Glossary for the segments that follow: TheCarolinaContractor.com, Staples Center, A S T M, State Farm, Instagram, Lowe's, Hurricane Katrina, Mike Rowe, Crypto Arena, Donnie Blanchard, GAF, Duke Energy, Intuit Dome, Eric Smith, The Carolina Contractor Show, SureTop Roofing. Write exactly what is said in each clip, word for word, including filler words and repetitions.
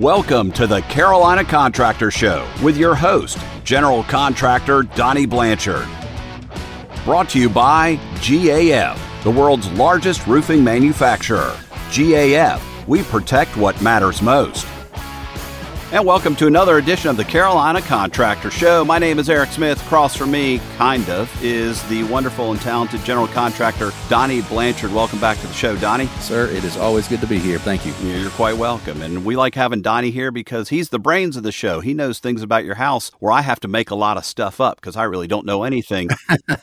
Welcome to the Carolina Contractor Show with your host, General Contractor Donnie Blanchard. Brought to you by G A F, the world's largest roofing manufacturer. G A F, we protect what matters most. And welcome to another edition of the Carolina Contractor Show. My name is Eric Smith. Across from me, kind of, is the wonderful and talented general contractor, Donnie Blanchard. Welcome back to the show, Donnie. Sir, it is always good to be here. Thank you. You're quite welcome. And we like having Donnie here because he's the brains of the show. He knows things about your house where I have to make a lot of stuff up because I really don't know anything.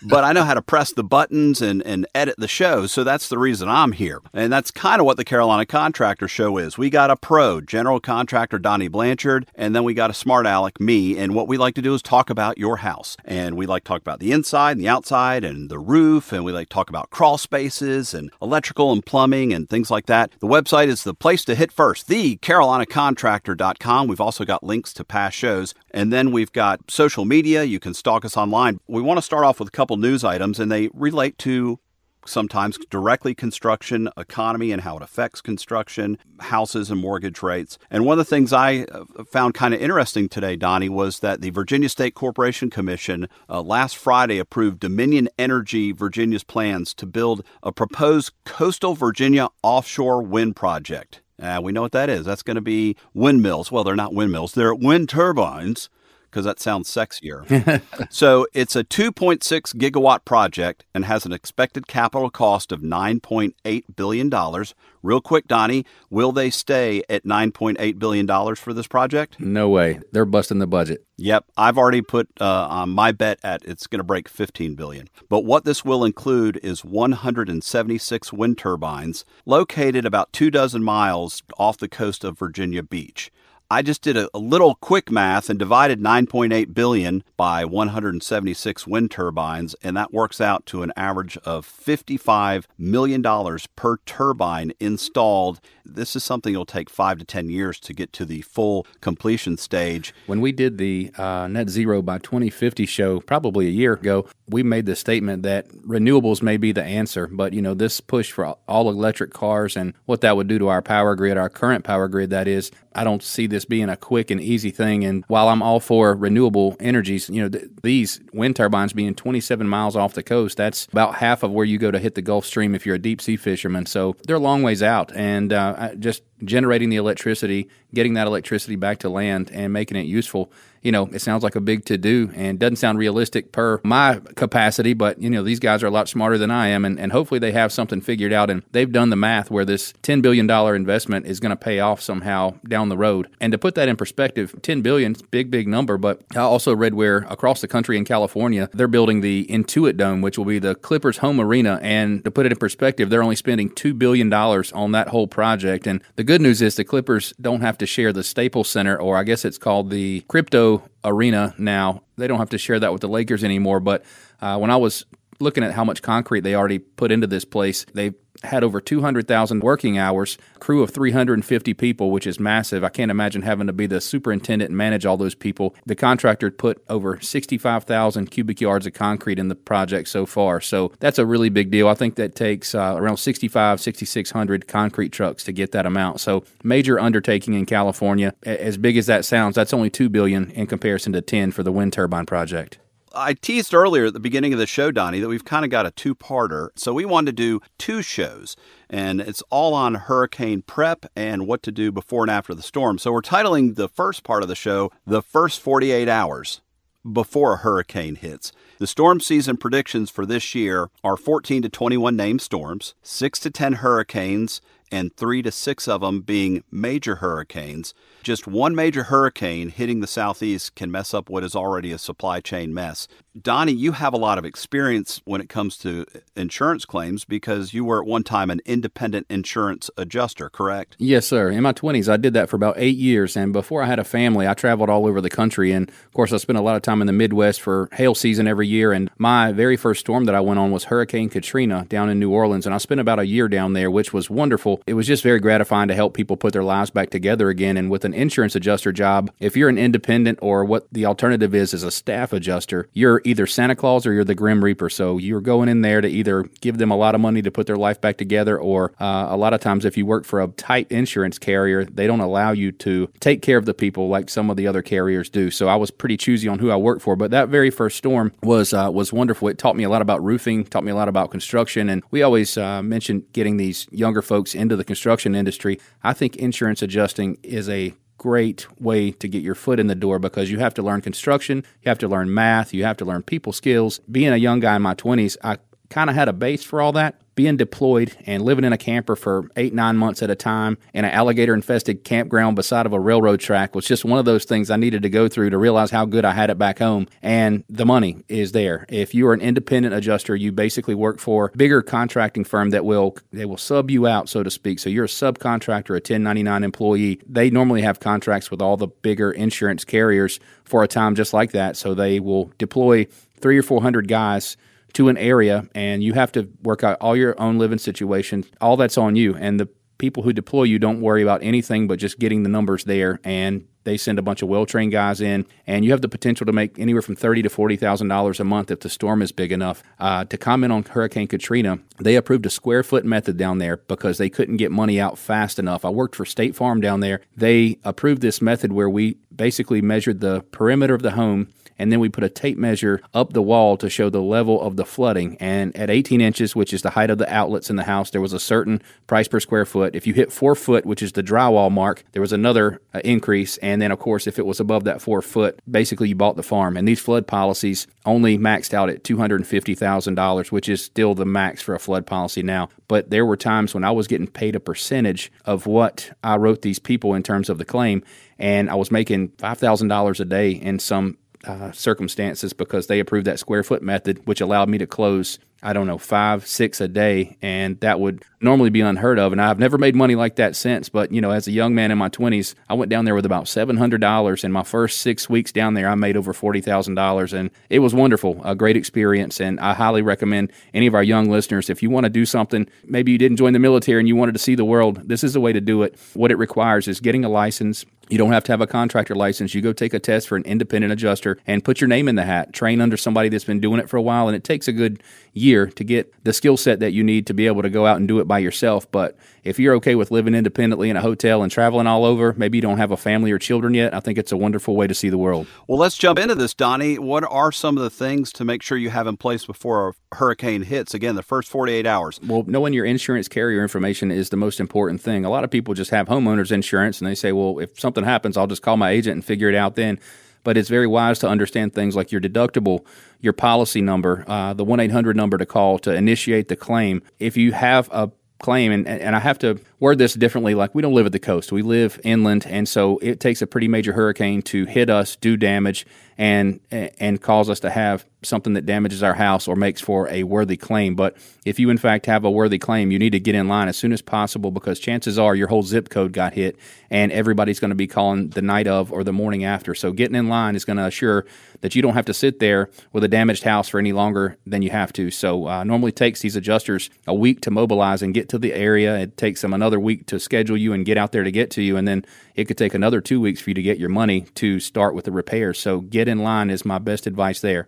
But I know how to press the buttons and, and edit the show. So that's the reason I'm here. And that's kind of what the Carolina Contractor Show is. We got a pro, general contractor, Donnie Blanchard. And then we got a smart aleck, me, and what we like to do is talk about your house. And we like to talk about the inside and the outside and the roof, and we like to talk about crawl spaces and electrical and plumbing and things like that. The website is the place to hit first, the Carolina Contractor dot com. We've also got links to past shows. And then we've got social media. You can stalk us online. We want to start off with a couple news items, and they relate to sometimes directly construction, economy, and how it affects construction, houses, and mortgage rates. And one of the things I found kind of interesting today, Donnie, was that the Virginia State Corporation Commission uh, last Friday approved Dominion Energy Virginia's plans to build a proposed coastal Virginia offshore wind project. Uh, we know what that is. That's going to be windmills. Well, they're not windmills. They're wind turbines, because that sounds sexier. So it's a two point six gigawatt project and has an expected capital cost of nine point eight billion dollars. Real quick, Donnie, will they stay at nine point eight billion dollars for this project? No way. They're busting the budget. Yep. I've already put uh, my bet at it's going to break fifteen billion dollars. But what this will include is one hundred seventy-six wind turbines located about two dozen miles off the coast of Virginia Beach. I just did a, a little quick math and divided nine point eight billion dollars by one hundred seventy-six wind turbines, and that works out to an average of fifty-five million dollars per turbine installed. This is something that'll take five to ten years to get to the full completion stage. When we did the uh, Net Zero by twenty fifty show probably a year ago, we made the statement that renewables may be the answer, but you know, this push for all electric cars and what that would do to our power grid, our current power grid, that is, I don't see this being a quick and easy thing. And while I'm all for renewable energies, you know, th- these wind turbines being twenty-seven miles off the coast, that's about half of where you go to hit the Gulf Stream if you're a deep sea fisherman. So they're a long ways out. And uh, just generating the electricity, getting that electricity back to land and making it useful, you know, it sounds like a big to-do and doesn't sound realistic per my capacity, but, you know, these guys are a lot smarter than I am, and, and hopefully they have something figured out, and they've done the math where this ten billion dollars investment is going to pay off somehow down the road. And to put that in perspective, ten billion dollars is a big, big number, but I also read where across the country in California, they're building the Intuit Dome, which will be the Clippers' home arena, and to put it in perspective, they're only spending two billion dollars on that whole project, and the good news is the Clippers don't have to share the Staples Center, or I guess it's called the Crypto Arena now. They don't have to share that with the Lakers anymore, but uh, when I was looking at how much concrete they already put into this place, they had over two hundred thousand working hours, crew of three hundred fifty people, which is massive. I can't imagine having to be the superintendent and manage all those people. The contractor put over sixty-five thousand cubic yards of concrete in the project so far. So that's a really big deal. I think that takes uh, around sixty-five, sixty-six hundred concrete trucks to get that amount. So major undertaking in California. As big as that sounds, that's only two billion dollars in comparison to ten for the wind turbine project. I teased earlier at the beginning of the show, Donnie, that we've kind of got a two-parter. So we wanted to do two shows, and it's all on hurricane prep and what to do before and after the storm. So we're titling the first part of the show, The First forty-eight hours Before a Hurricane Hits. The storm season predictions for this year are fourteen to twenty-one named storms, six to ten hurricanes, and three to six of them being major hurricanes. Just one major hurricane hitting the southeast can mess up what is already a supply chain mess. Donnie, you have a lot of experience when it comes to insurance claims because you were at one time an independent insurance adjuster, correct? Yes, sir. In my twenties, I did that for about eight years. And before I had a family, I traveled all over the country. And of course, I spent a lot of time in the Midwest for hail season every year. And my very first storm that I went on was Hurricane Katrina down in New Orleans. And I spent about a year down there, which was wonderful. it was just very gratifying to help people put their lives back together again. And with an insurance adjuster job, if you're an independent or what the alternative is, is a staff adjuster, you're either Santa Claus or you're the Grim Reaper. So you're going in there to either give them a lot of money to put their life back together, or uh, a lot of times if you work for a tight insurance carrier, they don't allow you to take care of the people like some of the other carriers do. So I was pretty choosy on who I worked for. But that very first storm was uh, was wonderful. It taught me a lot about roofing, taught me a lot about construction. And we always uh, mention getting these younger folks into the construction industry. I think insurance adjusting is a great way to get your foot in the door because you have to learn construction, you have to learn math, you have to learn people skills. Being a young guy in my twenties, I kind of had a base for all that. Being deployed and living in a camper for eight, nine months at a time in an alligator-infested campground beside of a railroad track was just one of those things I needed to go through to realize how good I had it back home. And the money is there. If you are an independent adjuster, you basically work for a bigger contracting firm that will they will sub you out, so to speak. So you're a subcontractor, a ten ninety-nine employee. They normally have contracts with all the bigger insurance carriers for a time just like that. So they will deploy three or four hundred guys to an area, and you have to work out all your own living situations. All that's on you, and the people who deploy you don't worry about anything but just getting the numbers there, and they send a bunch of well-trained guys in, and you have the potential to make anywhere from thirty thousand dollars to forty thousand dollars a month if the storm is big enough. Uh, to comment on Hurricane Katrina, they approved a square-foot method down there because they couldn't get money out fast enough. I worked for State Farm down there. They approved this method where we basically measured the perimeter of the home, and then we put a tape measure up the wall to show the level of the flooding. And at eighteen inches, which is the height of the outlets in the house, there was a certain price per square foot. If you hit four foot, which is the drywall mark, there was another uh, increase. And then, of course, if it was above that four foot, basically you bought the farm. And these flood policies only maxed out at two hundred fifty thousand dollars, which is still the max for a flood policy now. But there were times when I was getting paid a percentage of what I wrote these people in terms of the claim. And I was making five thousand dollars a day in some Uh, circumstances because they approved that square foot method, which allowed me to close, I don't know, five, six a day. And that would normally be unheard of. And I've never made money like that since. But, you know, as a young man in my twenties, I went down there with about seven hundred dollars. And my first six weeks down there, I made over forty thousand dollars. And it was wonderful, a great experience. And I highly recommend any of our young listeners, if you want to do something, maybe you didn't join the military and you wanted to see the world, this is the way to do it. What it requires is getting a license. You don't have to have a contractor license. You go take a test for an independent adjuster and put your name in the hat. Train under somebody that's been doing it for a while, and it takes a good year to get the skill set that you need to be able to go out and do it by yourself. But if you're okay with living independently in a hotel and traveling all over, maybe you don't have a family or children yet, I think it's a wonderful way to see the world. Well, let's jump into this, Donnie. What are some of the things to make sure you have in place before a hurricane hits? Again, the first forty-eight hours. Well, knowing your insurance carrier information is the most important thing. A lot of people just have homeowners insurance, and they say, well, if something Something happens, I'll just call my agent and figure it out then. But it's very wise to understand things like your deductible, your policy number, uh, the one eight hundred number to call to initiate the claim. If you have a claim, and, and I have to word this differently, like we don't live at the coast, we live inland, and so it takes a pretty major hurricane to hit us, do damage, and and cause us to have something that damages our house or makes for a worthy claim. But if you, in fact, have a worthy claim, you need to get in line as soon as possible because chances are your whole zip code got hit and everybody's going to be calling the night of or the morning after. So getting in line is going to assure that you don't have to sit there with a damaged house for any longer than you have to. So uh, normally takes these adjusters a week to mobilize and get to the area. It takes them another week to schedule you and get out there to get to you. And then it could take another two weeks for you to get your money to start with the repairs. So get in line is my best advice there.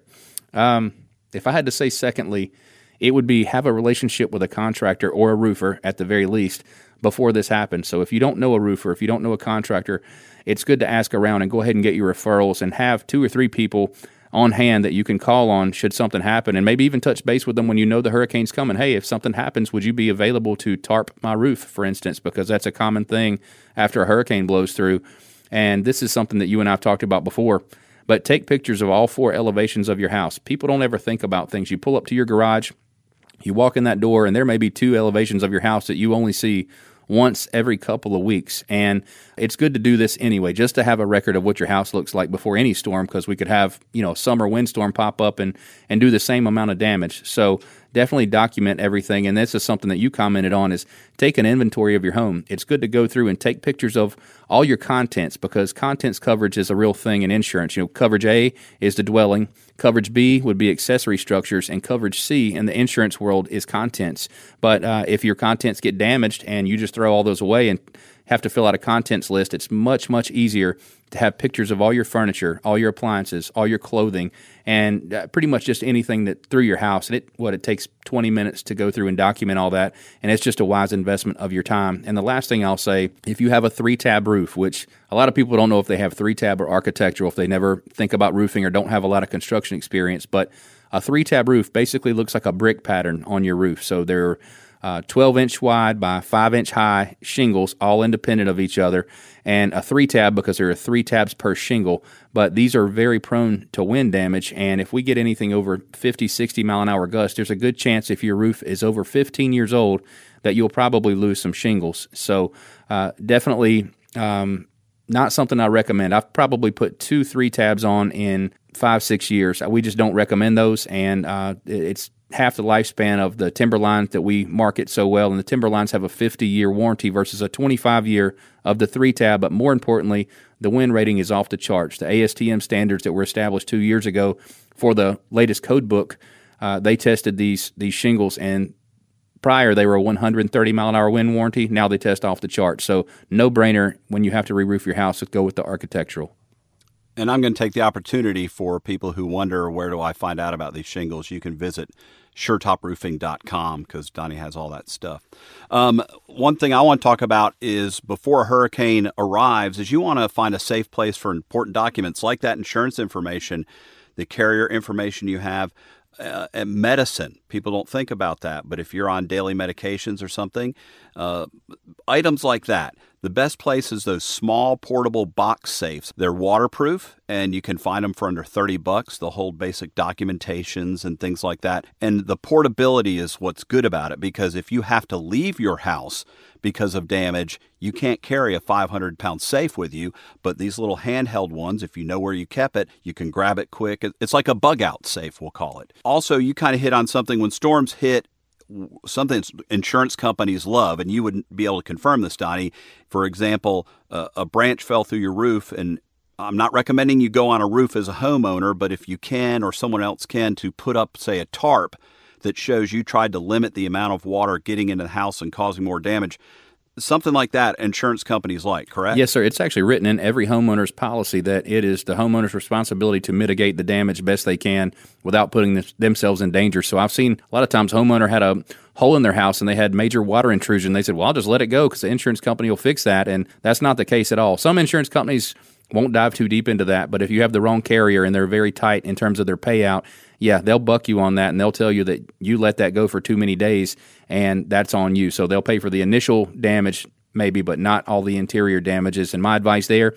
Um, if I had to say secondly, it would be have a relationship with a contractor or a roofer at the very least before this happens. So if you don't know a roofer, if you don't know a contractor, it's good to ask around and go ahead and get your referrals and have two or three people on hand that you can call on should something happen, and maybe even touch base with them when you know the hurricane's coming. Hey, if something happens, would you be available to tarp my roof, for instance, because that's a common thing after a hurricane blows through. And this is something that you and I have talked about before. But take pictures of all four elevations of your house. People don't ever think about things. You pull up to your garage, you walk in that door, and there may be two elevations of your house that you only see once every couple of weeks. And it's good to do this anyway, just to have a record of what your house looks like before any storm, because we could have, you know, a summer windstorm pop up and, and do the same amount of damage. So definitely document everything. And this is something that you commented on, is take an inventory of your home. It's good to go through and take pictures of all your contents, because contents coverage is a real thing in insurance. You know, coverage A is the dwelling, coverage B would be accessory structures, and coverage C in the insurance world is contents. But uh, if your contents get damaged and you just throw all those away and have to fill out a contents list, it's much, much easier to have pictures of all your furniture, all your appliances, all your clothing, and uh, pretty much just anything that through your house. And it what it takes twenty minutes to go through and document all that, and it's just a wise investment of your time. And the last thing I'll say, if you have a three-tab roof, which a lot of people don't know if they have three-tab or architectural, if they never think about roofing or don't have a lot of construction experience, but a three-tab roof basically looks like a brick pattern on your roof. So there are Uh, twelve inch wide by five inch high shingles, all independent of each other, and a three tab because there are three tabs per shingle. But these are very prone to wind damage, and if we get anything over fifty, sixty mile an hour gusts, there's a good chance if your roof is over fifteen years old that you'll probably lose some shingles. So uh, definitely um, not something I recommend. I've probably put two, three tabs on in five, six years. We just don't recommend those, and uh, it's half the lifespan of the timber lines that we market so well, and the timber lines have a fifty-year warranty versus a twenty-five-year of the three-tab, but more importantly, the wind rating is off the charts. The A S T M standards that were established two years ago for the latest code book, uh, they tested these these shingles, and prior they were a one hundred thirty mile an hour wind warranty. Now they test off the charts. So no-brainer when you have to re-roof your house, go with the architectural. And I'm going to take the opportunity for people who wonder, where do I find out about these shingles? You can visit sure top roofing dot com because Donnie has all that stuff. Um, one thing I want to talk about is before a hurricane arrives is you want to find a safe place for important documents like that insurance information, the carrier information you have, uh, and medicine. People don't think about that, but if you're on daily medications or something, uh, items like that. The best place is those small portable box safes. They're waterproof, and you can find them for under thirty bucks. They'll hold basic documentations and things like that. And the portability is what's good about it, because if you have to leave your house because of damage, you can't carry a five hundred pound safe with you. But these little handheld ones, if you know where you kept it, you can grab it quick. It's like a bug out safe, we'll call it. Also, you kind of hit on something when storms hit. Something insurance companies love, and you wouldn't be able to confirm this, Donnie. For example, uh, a branch fell through your roof, and I'm not recommending you go on a roof as a homeowner, but if you can or someone else can, to put up, say, a tarp that shows you tried to limit the amount of water getting into the house and causing more damage. Something like that insurance companies like, correct? Yes, sir. It's actually written in every homeowner's policy that it is the homeowner's responsibility to mitigate the damage best they can without putting this, themselves in danger. So I've seen a lot of times homeowner had a hole in their house and they had major water intrusion. They said, well, I'll just let it go because the insurance company will fix that. And that's not the case at all. Some insurance companies won't dive too deep into that, but if you have the wrong carrier and they're very tight in terms of their payout, yeah, they'll buck you on that, and they'll tell you that you let that go for too many days, and that's on you. So they'll pay for the initial damage maybe, but not all the interior damages. And my advice there,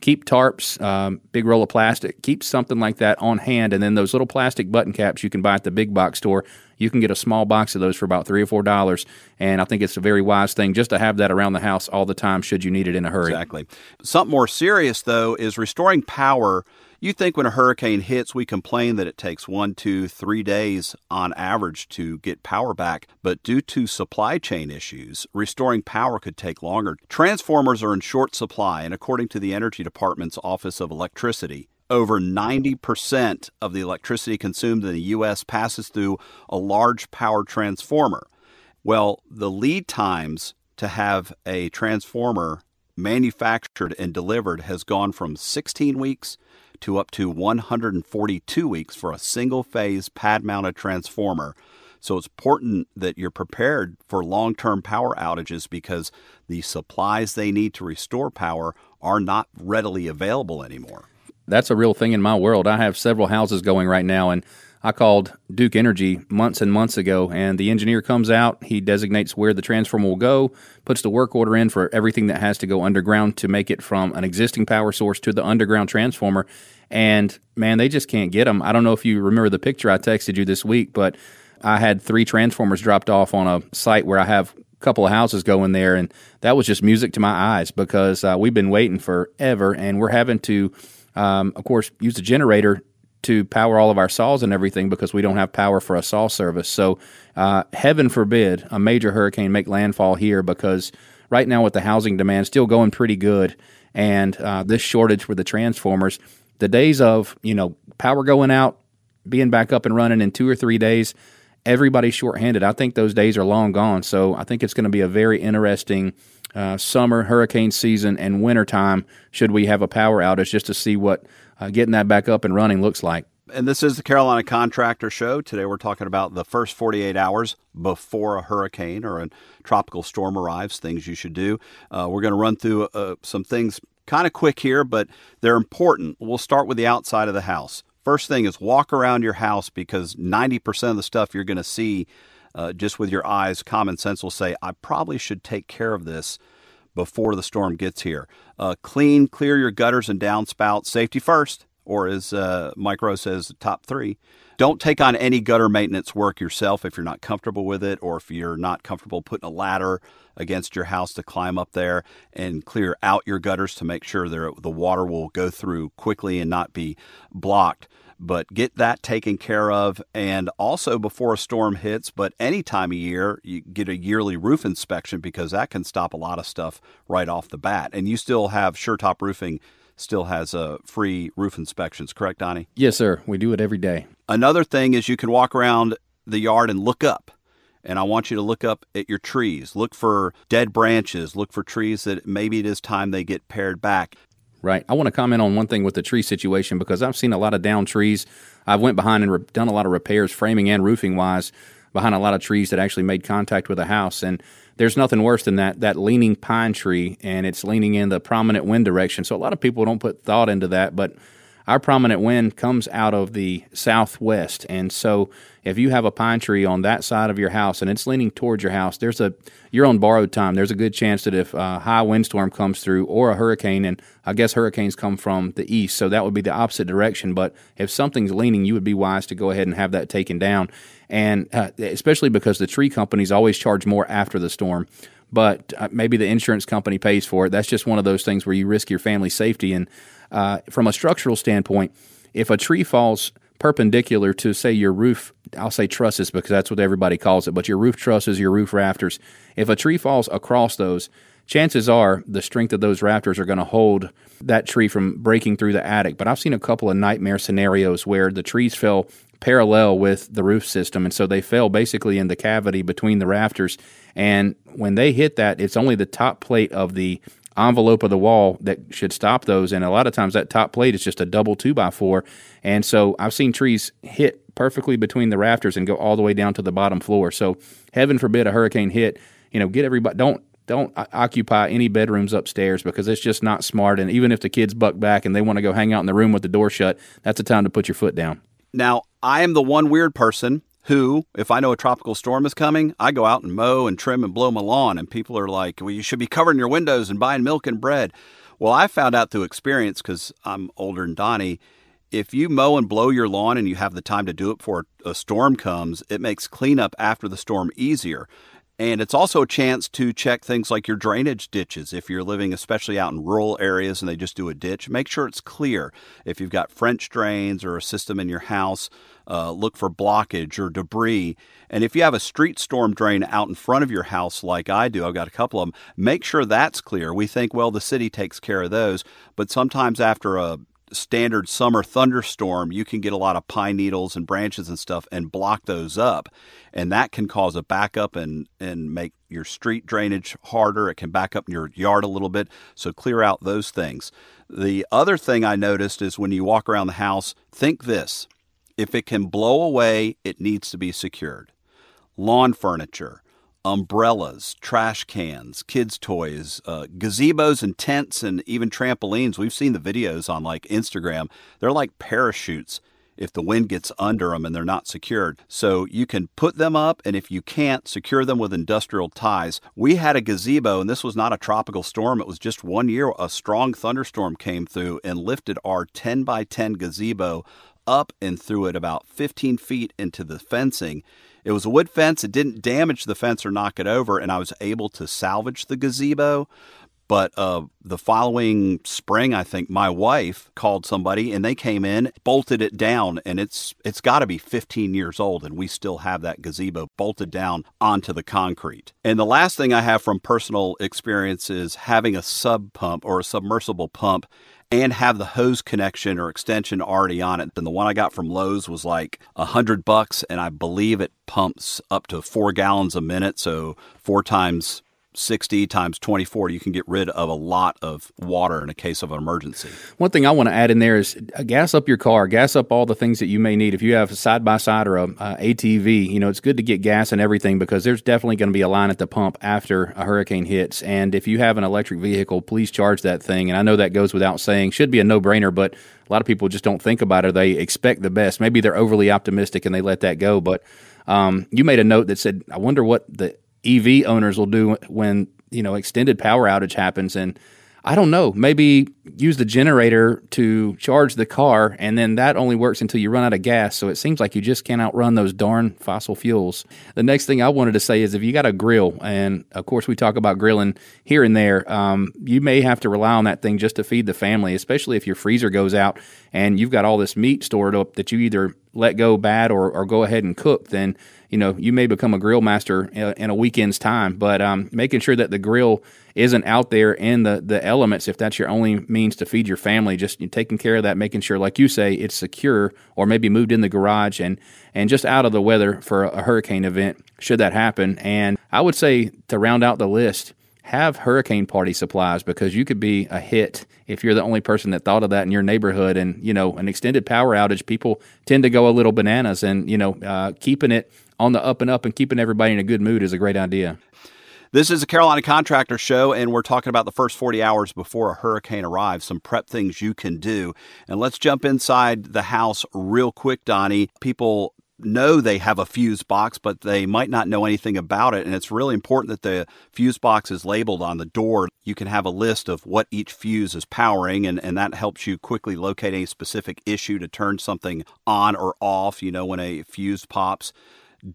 keep tarps, um, big roll of plastic, keep something like that on hand, and then those little plastic button caps you can buy at the big box store. You can get a small box of those for about three or four dollars, and I think it's a very wise thing just to have that around the house all the time should you need it in a hurry. Exactly. Something more serious, though, is restoring power. You think when a hurricane hits, we complain that it takes one, two, three days on average to get power back. But due to supply chain issues, restoring power could take longer. Transformers are in short supply, and according to the Energy Department's Office of Electricity, over ninety percent of the electricity consumed in the U S passes through a large power transformer. Well, the lead times to have a transformer manufactured and delivered has gone from sixteen weeks to up to one hundred forty-two weeks for a single-phase pad-mounted transformer. So it's important that you're prepared for long-term power outages because the supplies they need to restore power are not readily available anymore. That's a real thing in my world. I have several houses going right now, and I called Duke Energy months and months ago, and the engineer comes out, he designates where the transformer will go, puts the work order in for everything that has to go underground to make it from an existing power source to the underground transformer, and man, they just can't get them. I don't know if you remember the picture I texted you this week, but I had three transformers dropped off on a site where I have couple of houses going there, and that was just music to my eyes because uh, we've been waiting forever, and we're having to, um, of course, use the generator to power all of our saws and everything because we don't have power for a saw service. So uh, heaven forbid a major hurricane make landfall here, because right now with the housing demand still going pretty good and uh, this shortage with the transformers, the days of, you know, power going out, being back up and running in two or three days, everybody's shorthanded. I think those days are long gone. So I think it's going to be a very interesting uh, summer, hurricane season, and wintertime should we have a power outage, just to see what uh, getting that back up and running looks like. And this is the Carolina Contractor Show. Today we're talking about the first forty-eight hours before a hurricane or a tropical storm arrives, things you should do. Uh, we're going to run through uh, some things kind of quick here, but they're important. We'll start with the outside of the house. First thing is walk around your house, because ninety percent of the stuff you're going to see uh, just with your eyes, common sense will say, I probably should take care of this before the storm gets here. Uh, clean, clear your gutters and downspouts, safety first, or as uh, Mike Rowe says, top three. Don't take on any gutter maintenance work yourself if you're not comfortable with it, or if you're not comfortable putting a ladder against your house to climb up there, and clear out your gutters to make sure the water will go through quickly and not be blocked. But get that taken care of. And also before a storm hits, but any time of year, you get a yearly roof inspection, because that can stop a lot of stuff right off the bat. And you still have SureTop Roofing still has uh, free roof inspections, correct, Donnie? Yes, sir. We do it every day. Another thing is you can walk around the yard and look up. And I want you to look up at your trees. Look for dead branches. Look for trees that maybe it is time they get pared back. Right. I want to comment on one thing with the tree situation, because I've seen a lot of down trees. I've went behind and re- done a lot of repairs, framing and roofing-wise, behind a lot of trees that actually made contact with a house. And there's nothing worse than that, that leaning pine tree, and it's leaning in the prominent wind direction. So a lot of people don't put thought into that, but our prominent wind comes out of the southwest, and so if you have a pine tree on that side of your house and it's leaning towards your house, there's a you're on borrowed time. There's a good chance that if a high windstorm comes through or a hurricane, and I guess hurricanes come from the east, so that would be the opposite direction, but if something's leaning, you would be wise to go ahead and have that taken down, and uh, especially because the tree companies always charge more after the storm. But maybe the insurance company pays for it. That's just one of those things where you risk your family's safety. And uh, from a structural standpoint, if a tree falls perpendicular to, say, your roof, I'll say trusses because that's what everybody calls it, but your roof trusses, your roof rafters, if a tree falls across those, chances are the strength of those rafters are going to hold that tree from breaking through the attic. But I've seen a couple of nightmare scenarios where the trees fell parallel with the roof system, and so they fell basically in the cavity between the rafters, and when they hit that, it's only the top plate of the envelope of the wall that should stop those, and a lot of times that top plate is just a double two by four, and so I've seen trees hit perfectly between the rafters and go all the way down to the bottom floor. So heaven forbid a hurricane hit, you know, get everybody, don't Don't occupy any bedrooms upstairs, because it's just not smart, and even if the kids buck back and they want to go hang out in the room with the door shut, that's the time to put your foot down. Now, I am the one weird person who, if I know a tropical storm is coming, I go out and mow and trim and blow my lawn, and people are like, well, you should be covering your windows and buying milk and bread. Well, I found out through experience, because I'm older than Donnie, if you mow and blow your lawn and you have the time to do it before a storm comes, it makes cleanup after the storm easier. And it's also a chance to check things like your drainage ditches. If you're living especially out in rural areas and they just do a ditch, make sure it's clear. If you've got French drains or a system in your house, uh, look for blockage or debris. And if you have a street storm drain out in front of your house like I do, I've got a couple of them, make sure that's clear. We think, well, the city takes care of those. But sometimes after a standard summer thunderstorm, you can get a lot of pine needles and branches and stuff and block those up. And that can cause a backup and, and make your street drainage harder. It can back up in your yard a little bit. So clear out those things. The other thing I noticed is when you walk around the house, think this: if it can blow away, it needs to be secured. Lawn furniture, umbrellas, trash cans, kids' toys, uh, gazebos and tents, and even trampolines. We've seen the videos on like Instagram. They're like parachutes if the wind gets under them and they're not secured. So you can put them up, and if you can't, secure them with industrial ties. We had a gazebo, and this was not a tropical storm. It was just one year a strong thunderstorm came through and lifted our ten by ten gazebo up and threw it about fifteen feet into the fencing. It was a wood fence. It didn't damage the fence or knock it over, and I was able to salvage the gazebo. But uh, the following spring, I think, my wife called somebody and they came in, bolted it down, and it's it's got to be fifteen years old, and we still have that gazebo bolted down onto the concrete. And the last thing I have from personal experience is having a sub pump or a submersible pump and have the hose connection or extension already on it. And the one I got from Lowe's was like a hundred bucks, and I believe it pumps up to four gallons a minute, so four times sixty times twenty-four, you can get rid of a lot of water in a case of an emergency. One thing I want to add in there is gas up your car, gas up all the things that you may need. If you have a side-by-side or an A T V, you know, it's good to get gas and everything, because there's definitely going to be a line at the pump after a hurricane hits. And if you have an electric vehicle, please charge that thing. And I know that goes without saying, should be a no-brainer, but a lot of people just don't think about it. They expect the best. Maybe they're overly optimistic and they let that go. But um, you made a note that said, I wonder what the E V owners will do when, you know, extended power outage happens. And I don't know, maybe use the generator to charge the car, and then that only works until you run out of gas. So it seems like you just can't outrun those darn fossil fuels. The next thing I wanted to say is if you got a grill, and of course we talk about grilling here and there, um, you may have to rely on that thing just to feed the family, especially if your freezer goes out and you've got all this meat stored up that you either let go bad or, or go ahead and cook, then, you know, you may become a grill master in a weekend's time. But um, making sure that the grill isn't out there in the, the elements, if that's your only means to feed your family, just taking care of that, making sure, like you say, it's secure or maybe moved in the garage and, and just out of the weather for a hurricane event, should that happen. And I would say, to round out the list, have hurricane party supplies, because you could be a hit if you're the only person that thought of that in your neighborhood. And, you know, an extended power outage, people tend to go a little bananas, and, you know, uh, keeping it on the up and up and keeping everybody in a good mood is a great idea. This is the Carolina Contractor Show, and we're talking about the first forty hours before a hurricane arrives, some prep things you can do. And let's jump inside the house real quick, Donnie. People know they have a fuse box, but they might not know anything about it. And it's really important that the fuse box is labeled on the door. You can have a list of what each fuse is powering, and, and that helps you quickly locate a specific issue to turn something on or off, you know, when a fuse pops.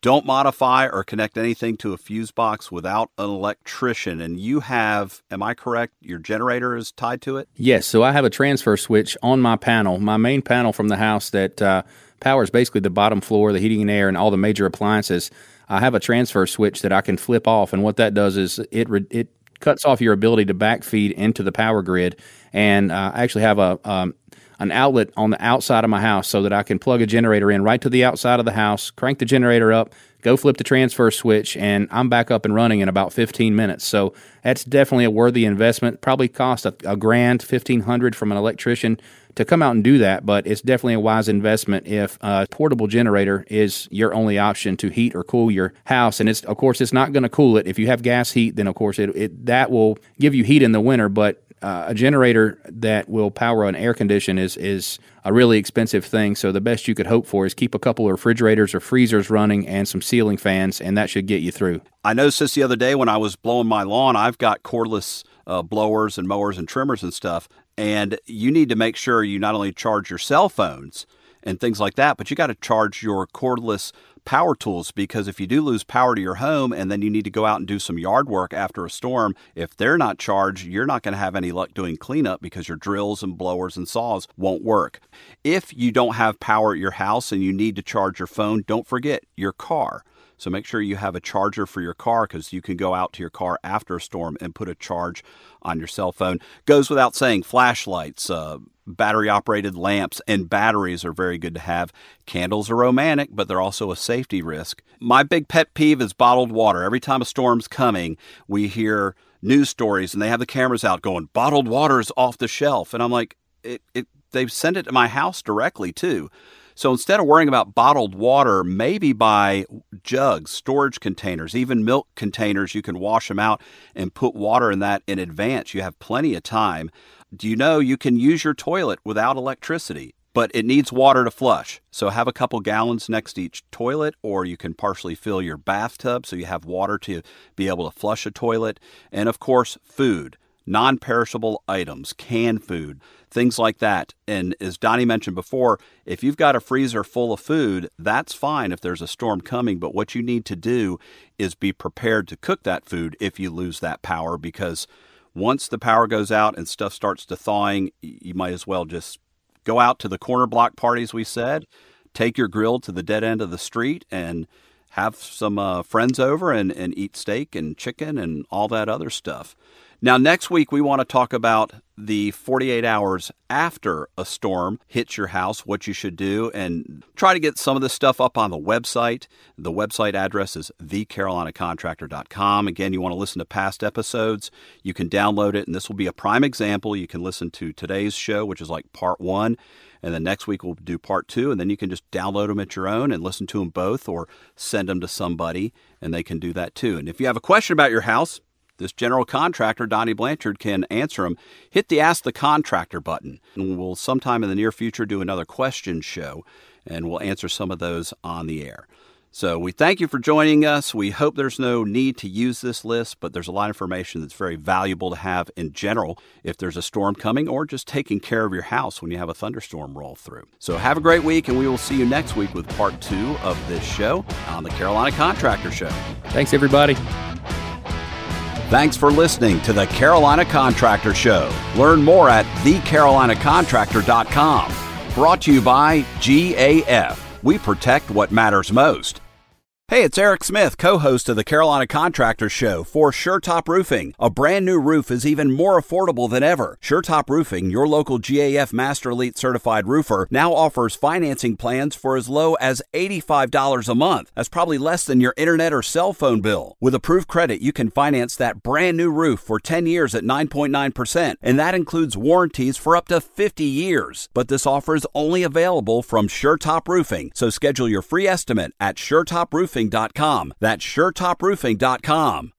Don't modify or connect anything to a fuse box without an electrician. And you have, am I correct, your generator is tied to it? Yes. So I have a transfer switch on my panel, my main panel from the house that uh, powers basically the bottom floor, the heating and air, and all the major appliances. I have a transfer switch that I can flip off. And what that does is it re- it cuts off your ability to backfeed into the power grid. And uh, I actually have a... Um, an outlet on the outside of my house so that I can plug a generator in right to the outside of the house, crank the generator up, go flip the transfer switch, and I'm back up and running in about fifteen minutes. So that's definitely a worthy investment. Probably cost a, a grand, fifteen hundred dollars from an electrician to come out and do that, but it's definitely a wise investment if a portable generator is your only option to heat or cool your house. And it's, of course, it's not going to cool it. If you have gas heat, then of course it, it that will give you heat in the winter, but Uh, a generator that will power an air condition is is a really expensive thing. So the best you could hope for is keep a couple of refrigerators or freezers running and some ceiling fans, and that should get you through. I noticed this the other day when I was blowing my lawn. I've got cordless uh, blowers and mowers and trimmers and stuff, and you need to make sure you not only charge your cell phones and things like that, but you got to charge your cordless power tools, because if you do lose power to your home and then you need to go out and do some yard work after a storm, if they're not charged, you're not going to have any luck doing cleanup because your drills and blowers and saws won't work. If you don't have power at your house and you need to charge your phone, don't forget your car. So make sure you have a charger for your car, because you can go out to your car after a storm and put a charge on your cell phone. Goes without saying, flashlights, uh, battery-operated lamps, and batteries are very good to have. Candles are romantic, but they're also a safety risk. My big pet peeve is bottled water. Every time a storm's coming, we hear news stories, and they have the cameras out going, bottled water is off the shelf. And I'm like, it, it, they send it to my house directly, too. So instead of worrying about bottled water, maybe buy jugs, storage containers, even milk containers. You can wash them out and put water in that in advance. You have plenty of time. Do you know you can use your toilet without electricity, but it needs water to flush? So have a couple gallons next to each toilet, or you can partially fill your bathtub so you have water to be able to flush a toilet. And of course, food. Non-perishable items, canned food, things like that. And as Donnie mentioned before, if you've got a freezer full of food, that's fine if there's a storm coming. But what you need to do is be prepared to cook that food if you lose that power, because once the power goes out and stuff starts to thawing, you might as well just go out to the corner block parties we said, take your grill to the dead end of the street and have some uh, friends over and, and eat steak and chicken and all that other stuff. Now, next week, we want to talk about the forty-eight hours after a storm hits your house, what you should do, and try to get some of this stuff up on the website. The website address is the Carolina Contractor dot com. Again, you want to listen to past episodes. You can download it, and this will be a prime example. You can listen to today's show, which is like part one, and then next week we'll do part two, and then you can just download them at your own and listen to them both or send them to somebody, and they can do that too. And if you have a question about your house, this general contractor, Donnie Blanchard, can answer them. Hit the Ask the Contractor button, and we'll sometime in the near future do another question show, and we'll answer some of those on the air. So we thank you for joining us. We hope there's no need to use this list, but there's a lot of information that's very valuable to have in general if there's a storm coming or just taking care of your house when you have a thunderstorm roll through. So have a great week, and we will see you next week with part two of this show on The Carolina Contractor Show. Thanks, everybody. Thanks for listening to The Carolina Contractor Show. Learn more at the Carolina Contractor dot com. Brought to you by G A F. We protect what matters most. Hey, it's Eric Smith, co-host of The Carolina Contractor Show for SureTop Roofing. A brand new roof is even more affordable than ever. SureTop Roofing, your local G A F Master Elite Certified Roofer, now offers financing plans for as low as eighty-five dollars a month. That's probably less than your internet or cell phone bill. With approved credit, you can finance that brand new roof for ten years at nine point nine percent, and that includes warranties for up to fifty years. But this offer is only available from SureTop Roofing, so schedule your free estimate at SureTop Roofing dot com. That's SureTop Roofing dot com.